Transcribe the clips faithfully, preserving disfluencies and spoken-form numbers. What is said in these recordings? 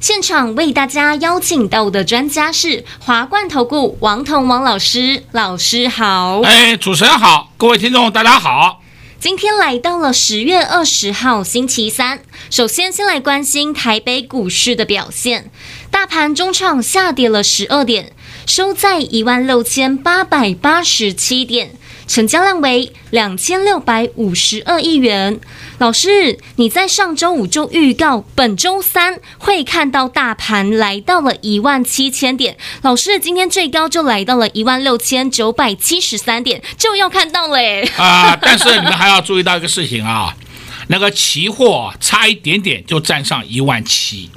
现场为大家邀请到的专家是华冠投顾王彤王老师，老师好。哎，主持人好，各位听众大家好。今天来到了十月二十号星期三，首先先来关心台北股市的表现。大盘中场下跌了十二点，收在一万六千八百八十七点，成交量为两千六百五十二亿元。老师，你在上周五就预告本周三会看到大盘来到了一万七千点，老师今天最高就来到了一万六千九百七十三点，就要看到了耶、呃、但是你们还要注意到一个事情啊，那个期货差一点点就站上一万七，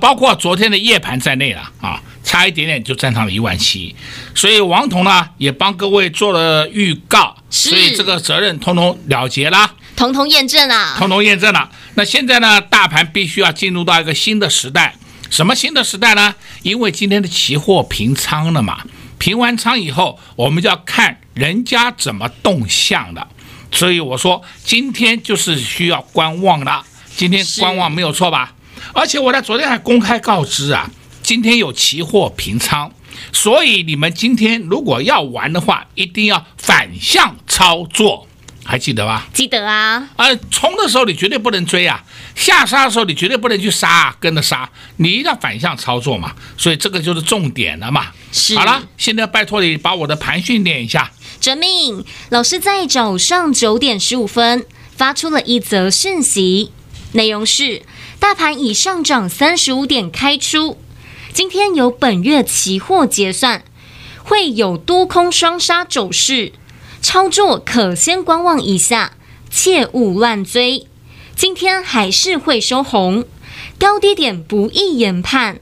包括昨天的夜盘在内了啊，差一点点就站上了一万七，所以王彤呢也帮各位做了预告，所以这个责任统统了结啦，统统验证啦，统统验证了。那现在呢，大盘必须要进入到一个新的时代，什么新的时代呢？因为今天的期货平仓了嘛，平完仓以后，我们就要看人家怎么动向的，所以我说今天就是需要观望了，今天观望没有错吧？而且我在昨天还公开告知啊。今天有期货平仓，所以你们今天如果要玩的话，一定要反向操作，还记得吧？记得啊！呃，冲的时候你绝对不能追啊，下杀的时候你绝对不能去杀、啊，跟着杀，你一定要反向操作嘛。所以这个就是重点了嘛。是。好了，现在拜托你把我的盘训练一下。遵命，老师在早上九点十五分发出了一则讯息，内容是：大盘已上涨三十五点开出。今天有本月期货结算，会有多空双杀走势，操作可先观望一下，切勿乱追。今天还是会收红，高低点不易研判。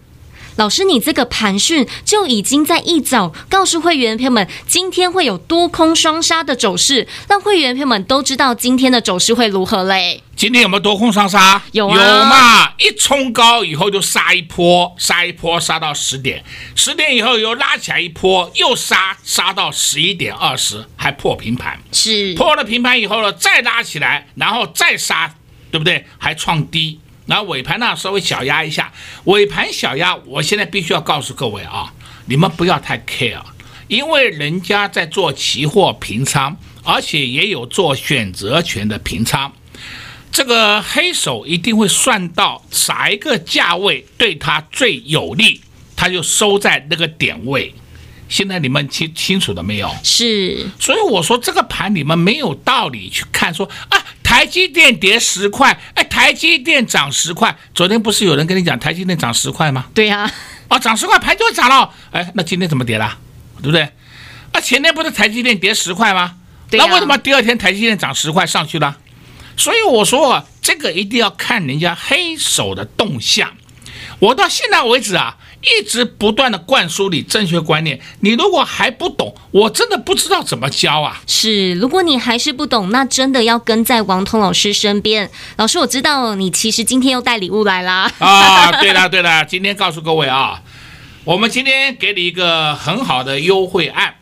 老师，你这个盘讯就已经在一早告诉会员朋友们，今天会有多空双杀的走势，让会员朋友们都知道今天的走势会如何嘞。今天有没有多空双杀？有啊，有嘛！一冲高以后就杀一波，杀一波杀到十点，十点以后又拉起来一波，又杀杀到十一点二十，还破平盘。是破了平盘以后呢，再拉起来，然后再杀，对不对？还创低。然后尾盘呢稍微小压一下，尾盘小压，我现在必须要告诉各位啊，你们不要太 care， 因为人家在做期货平仓，而且也有做选择权的平仓，这个黑手一定会算到哪一个价位对他最有利，他就收在那个点位。现在你们清清楚了没有？是。所以我说这个盘你们没有道理去看说啊，台积电跌十块，哎，台积电涨十块。昨天不是有人跟你讲台积电涨十块吗？对呀、啊，啊，涨十块盘就涨了。哎，那今天怎么跌了？对不对？啊，前天不是台积电跌十块吗？对、啊。那为什么第二天台积电涨十块上去了？所以我说啊，这个一定要看人家黑手的动向。我到现在为止啊，一直不断的灌输你正确观念，你如果还不懂，我真的不知道怎么教啊。是，如果你还是不懂，那真的要跟在王彤老师身边。老师，我知道你其实今天又带礼物来啦。啊，对了对了，今天告诉各位啊，我们今天给你一个很好的优惠案，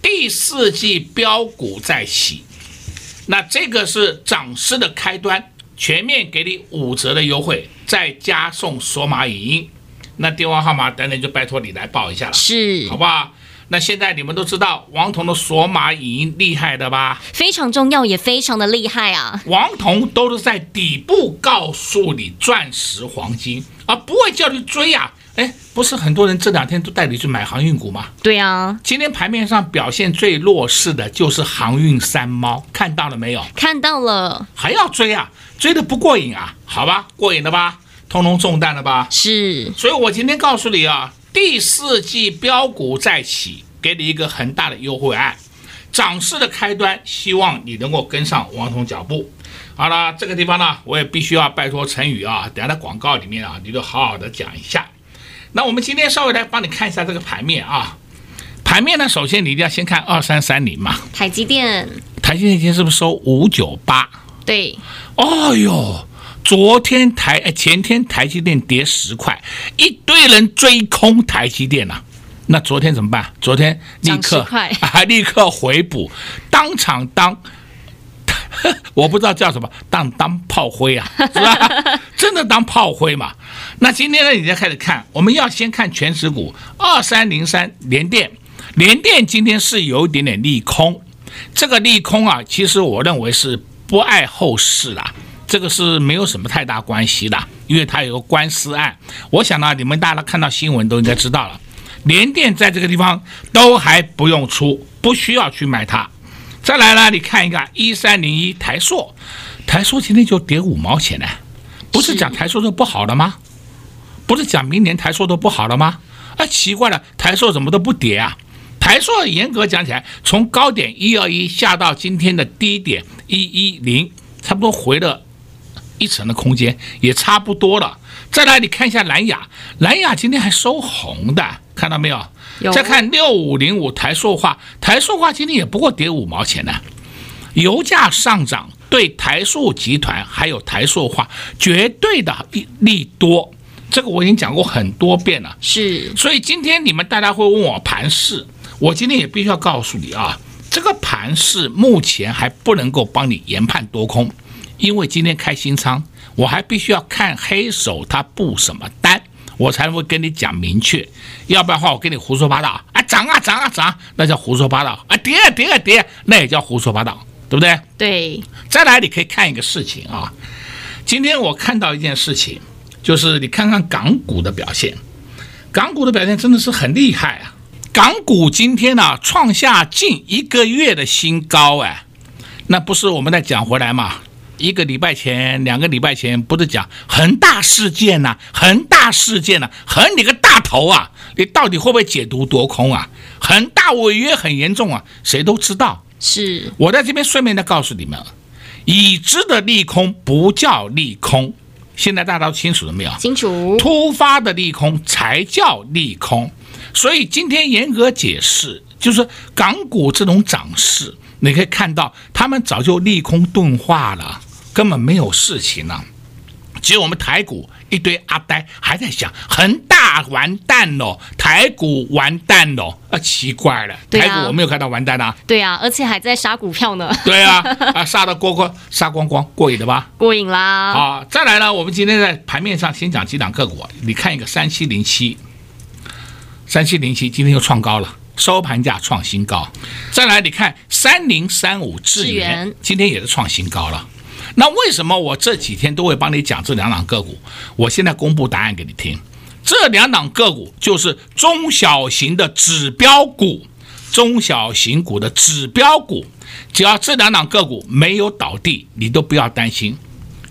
第四季标股再起，那这个是涨势的开端。全面给你五折的优惠，再加送索马影音，那电话号码等等就拜托你来报一下了，是，好不好？那现在你们都知道王彤的索马影音厉害的吧？非常重要，也非常的厉害啊！王彤都是在底部告诉你钻石黄金，而不会叫你追啊。哎，不是很多人这两天都带你去买航运股吗？对啊，今天盘面上表现最弱势的就是航运三猫，看到了没有？看到了，还要追啊？追的不过瘾啊？好吧，过瘾了吧？通通中弹了吧？是。所以我今天告诉你啊，第四季标股再起，给你一个很大的优惠案，涨势的开端，希望你能够跟上王彤脚步。好了，这个地方呢，我也必须要拜托陈宇啊，等下在广告里面啊，你就好好的讲一下。那我们今天稍微来帮你看一下这个盘面啊。盘面呢，首先你一定要先看二三三零嘛，台积电。台积电今天是不是收五九八？对。哦呦，昨天台前天台积电跌十块，一堆人追空台积电啊。那昨天怎么办？昨天立刻啊，立刻回补，当场当。我不知道叫什么，当当炮灰啊，是吧？真的当炮灰嘛？那今天呢，你再开始看，我们要先看全指股二三零三联电，联电今天是有一点点利空，这个利空啊，其实我认为是不碍后市啦，这个是没有什么太大关系的，因为它有个官司案，我想呢，你们大家看到新闻都应该知道了，联电在这个地方都还不用出，不需要去卖它。再来呢，你看一个一三零一台硕，台硕今天就跌五毛钱呢，不是讲台硕都不好了吗？不是讲明年台硕都不好了吗？啊，奇怪了，台硕怎么都不跌啊？台硕严格讲起来，从高点一二一下到今天的低点一一零，差不多回了一层的空间，也差不多了。再来，你看一下蓝亚，蓝亚今天还收红的，看到没有？再看六五零五台塑化，台塑化今天也不过跌五毛钱呢。油价上涨对台塑集团还有台塑化绝对的利多，这个我已经讲过很多遍了。是，所以今天你们大家会问我盘势，我今天也必须要告诉你啊，这个盘势目前还不能够帮你研判多空，因为今天开新仓，我还必须要看黑手他布什么单。我才会跟你讲明确，要不然的话我跟你胡说八道啊，涨啊涨啊涨，那叫胡说八道啊，跌啊跌啊跌，那也叫胡说八道，对不对？对。再来，你可以看一个事情啊，今天我看到一件事情，就是你看看港股的表现，港股的表现真的是很厉害啊，港股今天呢、啊、创下近一个月的新高哎，那不是我们再讲回来嘛？一个礼拜前两个礼拜前不是讲恒大事件啊，恒大事件啊，恒你个大头啊，你到底会不会解读多空啊？恒大违约很严重啊，谁都知道。是，我在这边顺便的告诉你们，已知的利空不叫利空，现在大家都清楚了没有？清楚。突发的利空才叫利空，所以今天严格解释就是港股这种涨势，你可以看到他们早就利空钝化了，根本没有事情了、啊，只有我们台股一堆阿呆还在想恒大完蛋了，台股完蛋了啊，奇怪了、啊，台股我没有看到完蛋啊，对啊，而且还在杀股票呢，对啊，啊杀的过过杀光光，过瘾了吧？过瘾啦！好，再来呢，我们今天在盘面上先讲几档个股，你看一个三七零七，三七零七今天又创高了。收盘价创新高，再来你看三零三五智原，今天也是创新高了。那为什么我这几天都会帮你讲这两档个股？我现在公布答案给你听，这两档个股就是中小型的指标股，中小型股的指标股，只要这两档个股没有倒地，你都不要担心。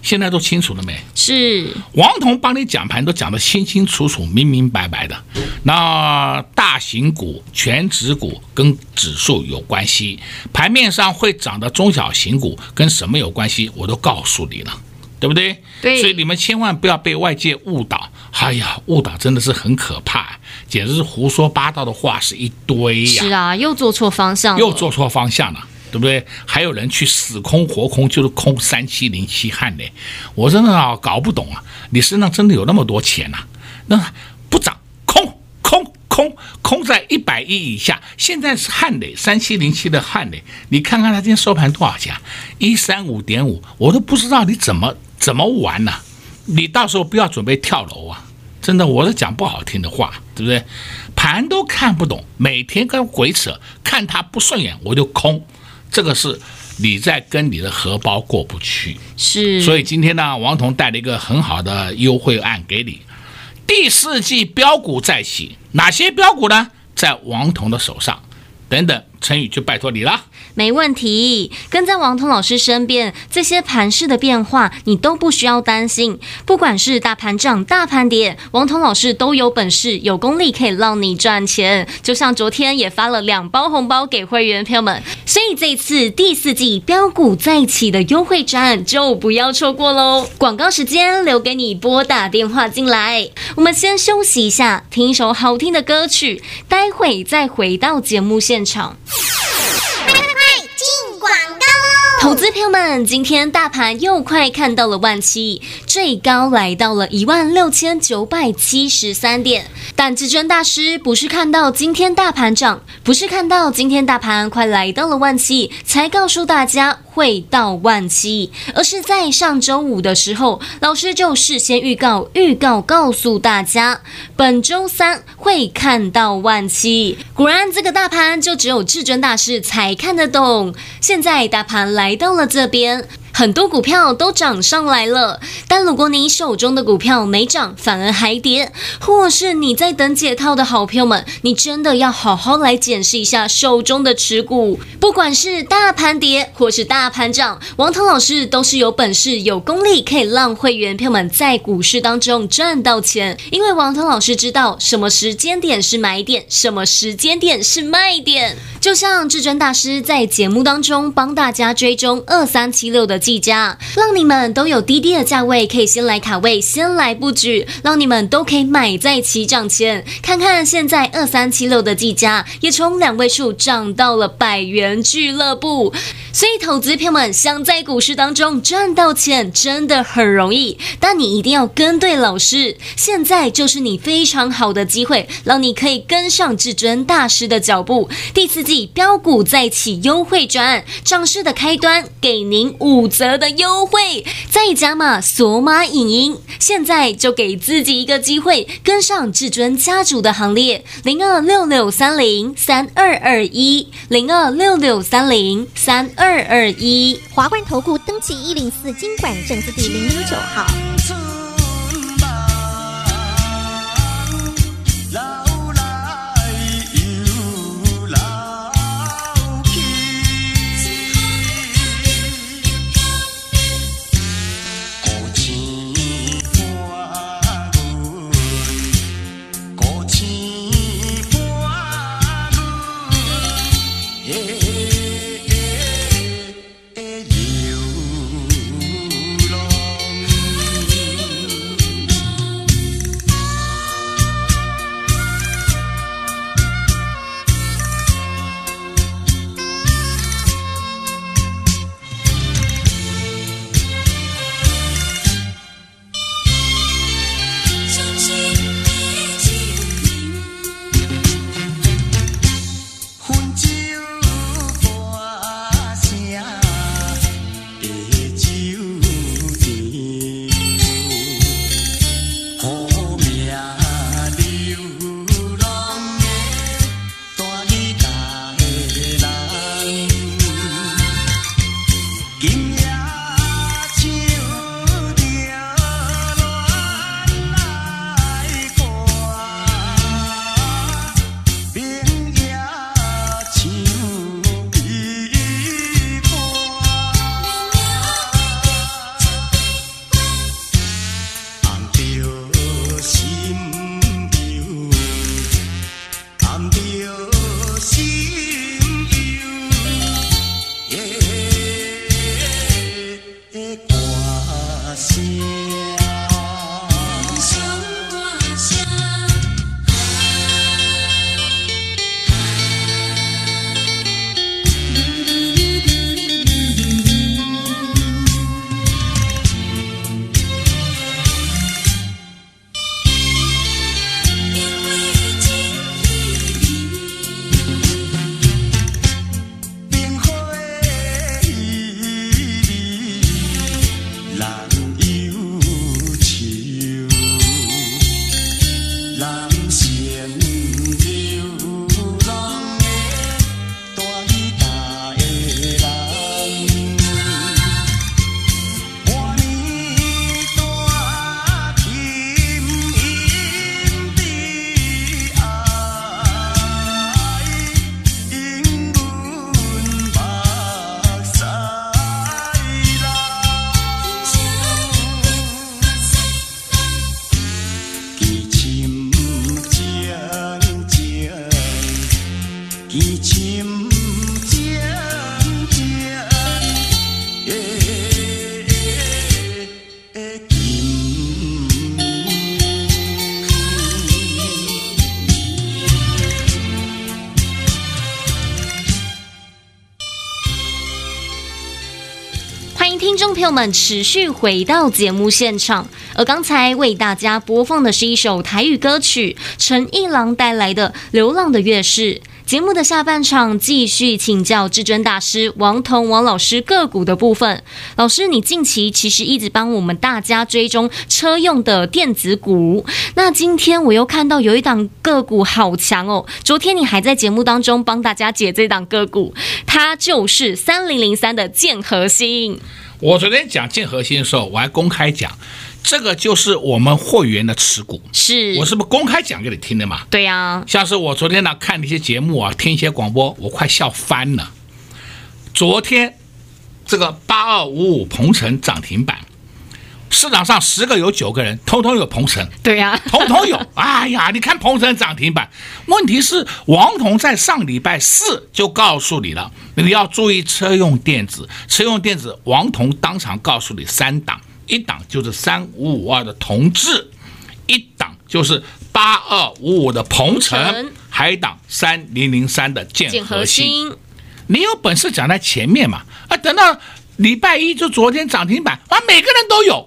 现在都清楚了没？是，王彤帮你讲盘都讲得清清楚楚、明明白白的。那大型股、全指股跟指数有关系，盘面上会涨的中小型股跟什么有关系，我都告诉你了，对不对？对。所以你们千万不要被外界误导。哎呀，误导真的是很可怕，简直是胡说八道的话是一堆呀、啊。是啊，又做错方向了，又做错方向了。对不对？还有人去死空活空，就是空三七零七汉嘞，我真的、啊、搞不懂啊！你身上真的有那么多钱呐、啊？那不涨，空空空空在一百一以下。现在是汉嘞，三七零七的汉嘞，你看看它今天收盘多少钱？一三五点五，我都不知道你怎么怎么玩呢、啊？你到时候不要准备跳楼啊！真的，我是讲不好听的话，对不对？盘都看不懂，每天跟鬼扯，看它不顺眼我就空。这个是你在跟你的荷包过不去，是。所以今天呢，王彤带了一个很好的优惠案给你。第四季标股再起，哪些标股呢？在王彤的手上。等等，陈宇就拜托你啦。没问题，跟在王彤老师身边，这些盘势的变化你都不需要担心。不管是大盘涨、大盘跌，王彤老师都有本事、有功力可以让你赚钱。就像昨天也发了两包红包给会员朋友们，所以这一次第四季标股再起的优惠战就不要错过喽。广告时间留给你拨打电话进来，我们先休息一下，听一首好听的歌曲，待会再回到节目现场。投资朋友们，今天大盘又快看到了万七，最高来到了一万六千九百七十三点。但至尊大师不是看到今天大盘涨，不是看到今天大盘快来到了万七，才告诉大家会到万七，而是在上周五的时候，老师就事先预告，预告告诉大家，本周三会看到万七。果然，这个大盘就只有至尊大师才看得懂。现在大盘来。来到了这边，很多股票都涨上来了，但如果你手中的股票没涨反而还跌，或是你在等解套的好朋友们，你真的要好好来检视一下手中的持股。不管是大盘跌或是大盘涨，王彤老师都是有本事有功力可以让会员朋友们在股市当中赚到钱，因为王彤老师知道什么时间点是买点，什么时间点是卖点。就像至尊大师在节目当中帮大家追踪二三七六的技嘉，让你们都有低低的价位可以先来卡位，先来布局，让你们都可以买在起涨前。看看现在二三七六的技嘉也从两位数涨到了百元俱乐部，所以投资朋友们想在股市当中赚到钱真的很容易，但你一定要跟对老师。现在就是你非常好的机会，让你可以跟上至尊大师的脚步。第四季标股再起优惠专，涨势的开端给您五折的优惠，再加码索马影音，现在就给自己一个机会，跟上至尊家族的行列。零二六六三零三二二一，零二六六三零三二二一，华冠投顾登记一零四金管证字第零零九号。听众朋友们持续回到节目现场，而刚才为大家播放的是一首台语歌曲，陈一郎带来的《流浪的月事》。节目的下半场继续请教至尊大师王彤王老师个股的部分。老师，你近期其实一直帮我们大家追踪车用的电子股，那今天我又看到有一档个股好强哦，昨天你还在节目当中帮大家解这档个股，它就是三零零三的建和兴。我昨天讲建和兴的时候，我还公开讲这个就是我们会员的持股，是我是不是公开讲给你听的嘛？对呀、啊，像是我昨天呢看那些节目啊，听一些广播，我快笑翻了。昨天这个八二五五鹏程涨停板，市场上十个有九个人，通通有鹏程，对呀、啊，通通有。哎呀，你看鹏程涨停板，问题是王彤在上礼拜四就告诉你了，你要注意车用电子，车用电子，王彤当场告诉你三档。一档就是三五五二的同志，一档就是八二五五的鹏程，还一档三零零三的建和兴。你有本事讲在前面嘛？啊，等到礼拜一就昨天涨停板，啊，每个人都有。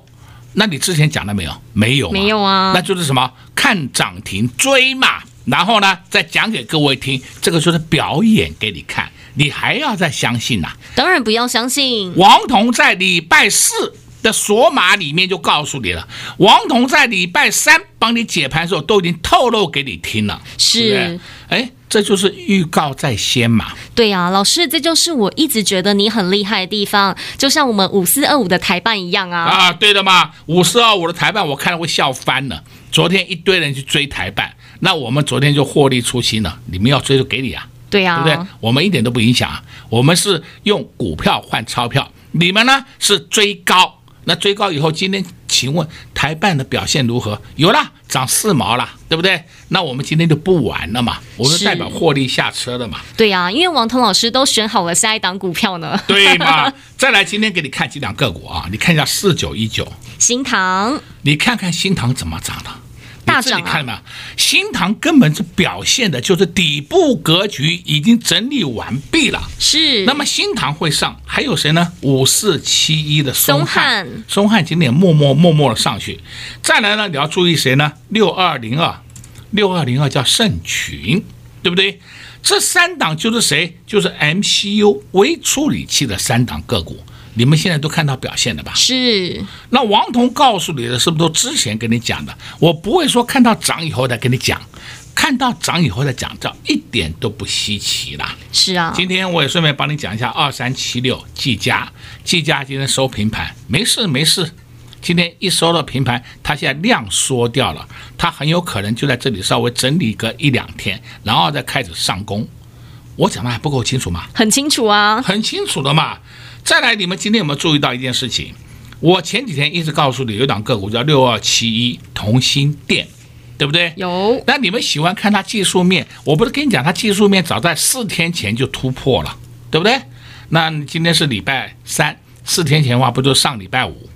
那你之前讲了没有？没有，没有啊。那就是什么？看涨停追嘛，然后呢再讲给各位听，这个就是表演给你看，你还要再相信呐、啊？当然不要相信。王彤在礼拜四的索马里面就告诉你了，王彤在礼拜三帮你解盘的时候都已经透露给你听了，是，哎，这就是预告在先嘛。对啊，老师，这就是我一直觉得你很厉害的地方，就像我们五四二五的台办一样啊。啊，对的嘛，五四二五的台办我看了会笑翻了。昨天一堆人去追台办，那我们昨天就获利出清了。你们要追就给你啊，对啊，对不对？我们一点都不影响啊，我们是用股票换钞票，你们呢是追高。那追高以后，今天请问台办的表现如何？有啦，涨四毛啦，对不对？那我们今天就不玩了嘛，我们代表获利下车了嘛。对呀、啊，因为王彤老师都选好了下一档股票呢。对嘛？再来，今天给你看几档个股啊，你看一下四九一九，新唐，你看看新唐怎么涨的，大涨啊！你看嘛，新唐根本是表现的就是底部格局已经整理完毕了。是。那么新唐会上还有谁呢？五四七一的松汉，松汉今天默默默默的上去。再来呢，你要注意谁呢？六二零二，六二零二叫盛群，对不对？这三档就是谁？就是 M C U 微处理器的三档个股。你们现在都看到表现了吧？是。那王彤告诉你的是不是都之前跟你讲的？我不会说看到涨以后再跟你讲，看到涨以后再讲，这一点都不稀奇啦。是啊。今天我也顺便帮你讲一下二三七六技嘉，技嘉今天收平盘，没事没事。今天一收到平盘，它现在量缩掉了，它很有可能就在这里稍微整理个一两天，然后再开始上攻。我讲的还不够清楚吗？很清楚啊，很清楚的嘛。再来，你们今天有没有注意到一件事情？我前几天一直告诉你，有档个股叫六二七一同心电，对不对？有。那你们喜欢看它技术面，我不是跟你讲，它技术面早在四天前就突破了，对不对？那今天是礼拜三，四天前的话，不就上礼拜五？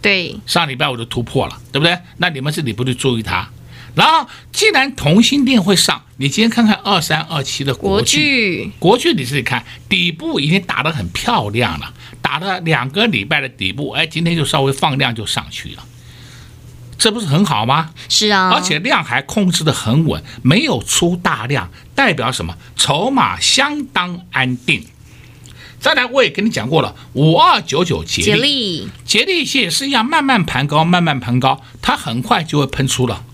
对，上礼拜五就突破了，对不对？那你们这里不就注意它？然后，既然同心电会上，你今天看看二三二七的国巨，国巨你自己看，底部已经打得很漂亮了，打了两个礼拜的底部，哎，今天就稍微放量就上去了，这不是很好吗？是啊，而且量还控制得很稳，没有出大量，代表什么？筹码相当安定。再来，我也跟你讲过了，五二九九杰力，杰力也是一样，慢慢盘高，慢慢盘高，它很快就会喷出了。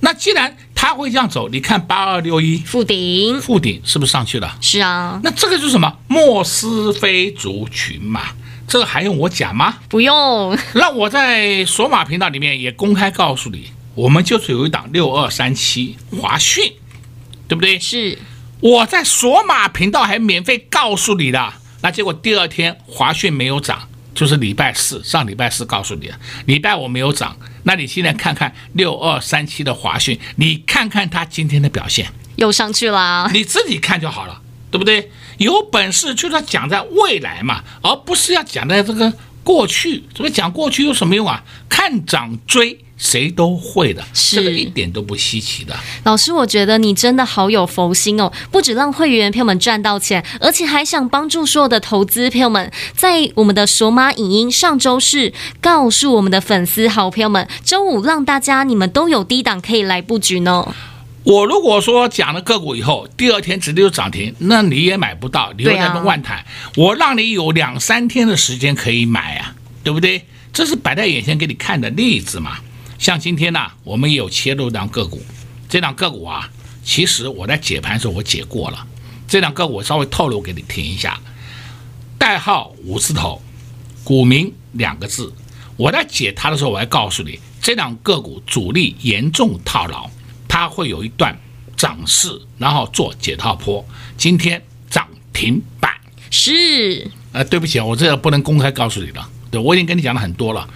那既然它会这样走，你看八二六一富鼎，富鼎是不是上去了？是啊。那这个就是什么？莫斯菲族群嘛，这个还用我讲吗？不用。那我在索马频道里面也公开告诉你，我们就是有一档六二三七华讯，对不对？是。我在索马频道还免费告诉你的，那结果第二天华讯没有涨。就是礼拜四，上礼拜四告诉你的，礼拜五没有涨。那你现在看看六二三七的华讯，你看看它今天的表现，又上去了，你自己看就好了，对不对？有本事就是要讲在未来嘛，而不是要讲在这个过去。怎么讲过去有什么用啊？看涨追，谁都会的，这个一点都不稀奇的。老师，我觉得你真的好有佛心哦，不止让会员朋友们赚到钱，而且还想帮助所有的投资朋友们。在我们的索马影音上周四告诉我们的粉丝好朋友们，周五让大家你们都有低档可以来布局呢。我如果说讲了个股以后，第二天直接就涨停，那你也买不到，你又在那乱谈、啊、我让你有两三天的时间可以买啊，对不对？这是摆在眼前给你看的例子嘛。像今天呢、啊，我们也有切入一档个股，这档个股啊，其实我在解盘的时候我解过了，这档个股我稍微透露给你听一下，代号五字头，股名两个字。我在解它的时候，我还告诉你，这档个股主力严重套牢，它会有一段涨势，然后做解套波。今天涨停板是，呃，对不起，我这个不能公开告诉你了，对，我已经跟你讲了很多了。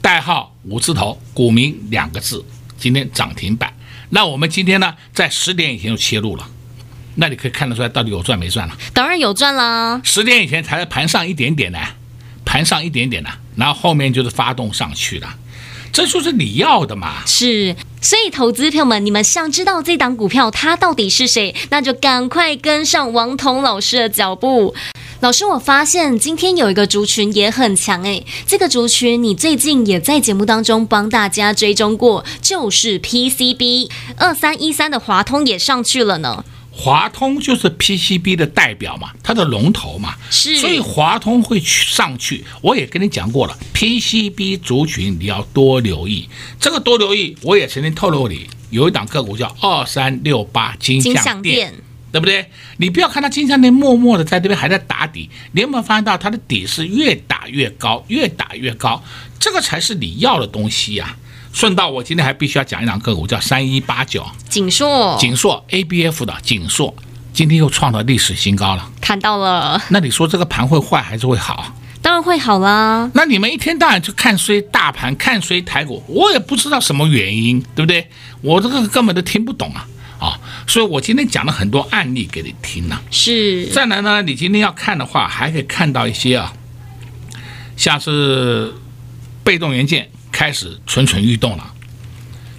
代号五字头，股名两个字，今天涨停板。那我们今天呢，在十点以前就切入了，那你可以看得出来到底有赚没赚了？当然有赚了，十点以前才盘上一点点呢，盘上一点点呢，然后后面就是发动上去了，这就是你要的嘛。是，所以投资朋友们，你们想知道这档股票它到底是谁，那就赶快跟上王彤老师的脚步。老师，我发现今天有一个族群也很强诶，这个族群你最近也在节目当中帮大家追踪过，就是 P C B 二三一三的华通也上去了呢。华通就是 P C B 的代表嘛，它的龙头嘛，是，所以华通会上去。我也跟你讲过了 ，P C B 族群你要多留意，这个多留意，我也曾经透露你有一档个股叫二三六八金像店。对不对？你不要看它金像店默默的在这边还在打底，你有没有发现到它的底是越打越高，越打越高，这个才是你要的东西呀、啊。顺道我今天还必须要讲一档个股叫三一八九景硕，景硕 A B F 的景硕，今天又创了历史新高了，看到了。那你说这个盘会坏还是会好？当然会好啦。那你们一天到晚就看衰大盘，看衰台股，我也不知道什么原因，对不对？我这个根本都听不懂啊。啊、所以我今天讲了很多案例给你听、啊、是。再来呢，你今天要看的话还可以看到一些啊，像是被动元件开始蠢蠢欲动了，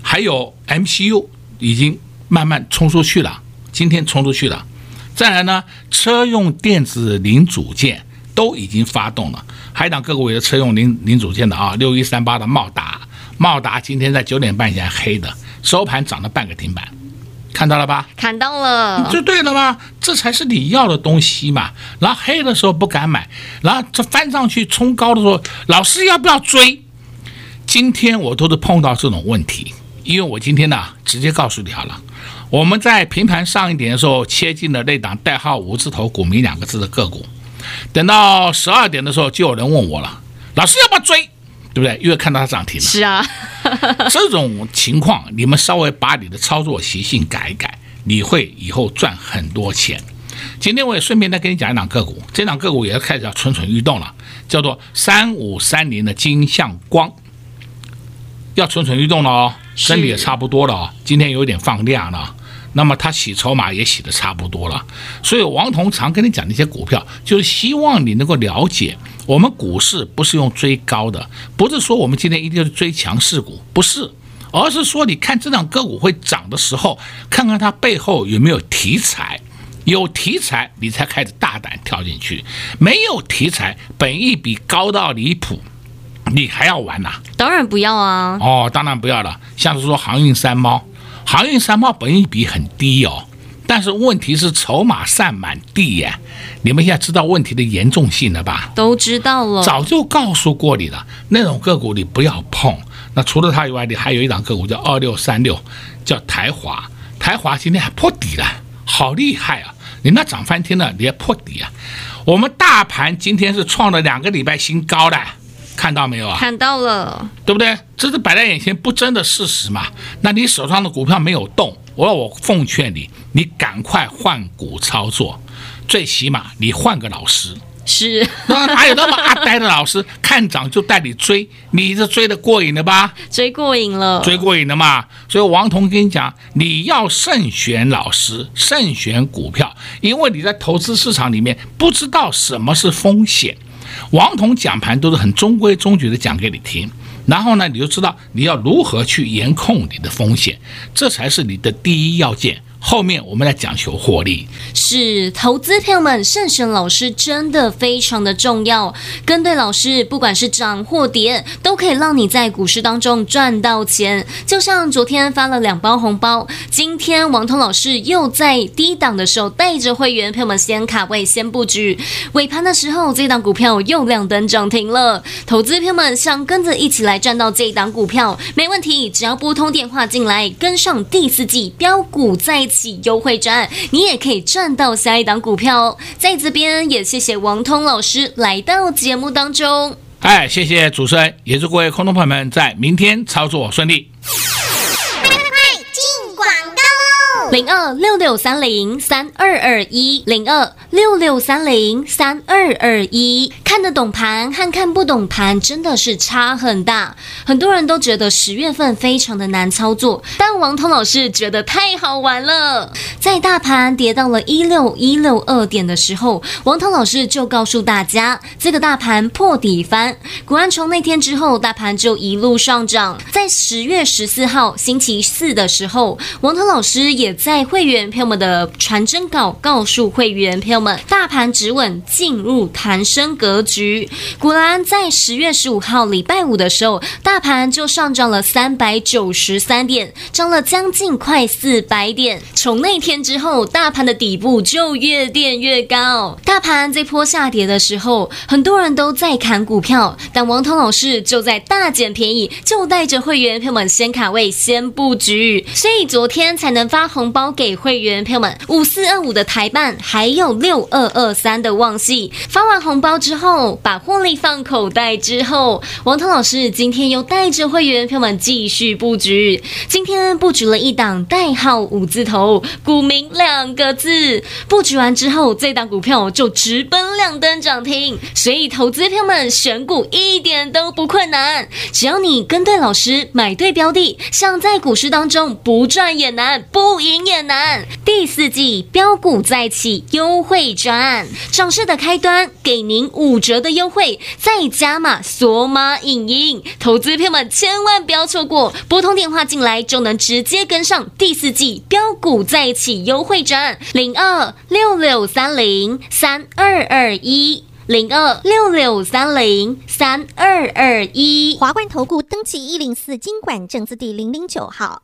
还有 M C U 已经慢慢冲出去了，今天冲出去了。再来呢，车用电子零组件都已经发动了，还有一档个股的车用 零, 零组件的啊，六一三八的茂达，茂达今天在九点半以前黑的，收盘涨了半个停板，看到了吧？看到了，就对了吗？这才是你要的东西嘛。然后黑的时候不敢买，然后这翻上去冲高的时候，老师要不要追？今天我都是碰到这种问题，因为我今天呢直接告诉你好了，我们在平盘上一点的时候切进了那档代号五字头股名两个字的个股，等到十二点的时候就有人问我了，老师要不要追？对不对？因为看到它涨停了。是啊，这种情况你们稍微把你的操作习性改一改，你会以后赚很多钱。今天我也顺便再跟你讲一档个股，这档个股也开始要蠢蠢欲动了，叫做三五三零的金像光，要蠢蠢欲动了哦，真理也差不多了哦，今天有点放量了，那么它洗筹码也洗的差不多了。所以王彤常跟你讲那些股票，就是希望你能够了解我们股市不是用追高的，不是说我们今天一定是追强势股，不是，而是说你看这档个股会涨的时候，看看它背后有没有题材，有题材你才开始大胆跳进去，没有题材本益比高到离谱，你还要玩哪、啊、当然不要啊。哦，当然不要了。像是说航运三猫，航运三猫本益比很低哦，但是问题是筹码散满地耶，你们现在知道问题的严重性了吧？都知道了，早就告诉过你了，那种个股你不要碰。那除了它以外，你还有一档个股叫二六三六，叫台华，台华今天还破底了，好厉害啊！你那涨翻天了，你还破底啊！我们大盘今天是创了两个礼拜新高的，看到没有啊？看到了，对不对？这是摆在眼前不争的事实嘛。那你手上的股票没有动，我我奉劝你，你赶快换股操作，最起码你换个老师。是，那哪有那么阿呆的老师？看涨就带你追，你这追得过瘾了吧？追过瘾了，追过瘾了嘛。所以王彤跟你讲，你要慎选老师，慎选股票，因为你在投资市场里面不知道什么是风险。王彤讲盘都是很中规中矩的讲给你听，然后呢，你就知道你要如何去严控你的风险，这才是你的第一要件。后面我们来讲求获利。是，投资朋友们，慎选老师真的非常的重要，跟对老师，不管是涨或跌，都可以让你在股市当中赚到钱。就像昨天发了两包红包，今天王通老师又在低档的时候带着会员朋友们先卡位先布局，尾盘的时候这档股票又亮灯涨停了。投资朋友们想跟着一起来赚到这一档股票，没问题，只要拨通电话进来，跟上第四季标股在起优惠战，你也可以赚到下一档股票哦。在这边也谢谢王通老师来到节目当中。哎，谢谢主持人，也祝各位空中朋友们在明天操作顺利。零二六六三零三二二一，零二六六三零三二二一，看得懂盘和看不懂盘真的是差很大。很多人都觉得十月份非常的难操作，但王通老师觉得太好玩了。在大盘跌到了一六一六二点的时候，王通老师就告诉大家，这个大盘破底翻。果然从那天之后，大盘就一路上涨。在十月十四号星期四的时候，王通老师也在会员朋友们的传真稿告诉会员朋友们，大盘止稳进入弹升格局。果然在十月十五号礼拜五的时候，大盘就上涨了三百九十三点，涨了将近快四百点。从那天之后，大盘的底部就越垫越高。大盘这波下跌的时候，很多人都在砍股票，但王通老师就在大捡便宜，就带着会员朋友们先卡位先布局，所以昨天才能发红包给会员朋友们，五四二五的台办，还有六二二三的旺系。发完红包之后，把获利放口袋之后，王通老师今天又带着会员朋友们继续布局。今天布局了一档代号五字头，股名两个字。布局完之后，这档股票就直奔亮灯涨停。所以投资朋友们选股一点都不困难，只要你跟对老师，买对标的，想在股市当中不赚也难，不赢也难。第四季标股再起优惠战，涨势的开端，给您五折的优惠，再加码索马影音，投资朋友们千万不要错过，拨通电话进来就能直接跟上第四季标股再起优惠战，零二六六三零三二二一，零二六六三零三二二一，华冠投顾登记一零四金管证字第零零九号。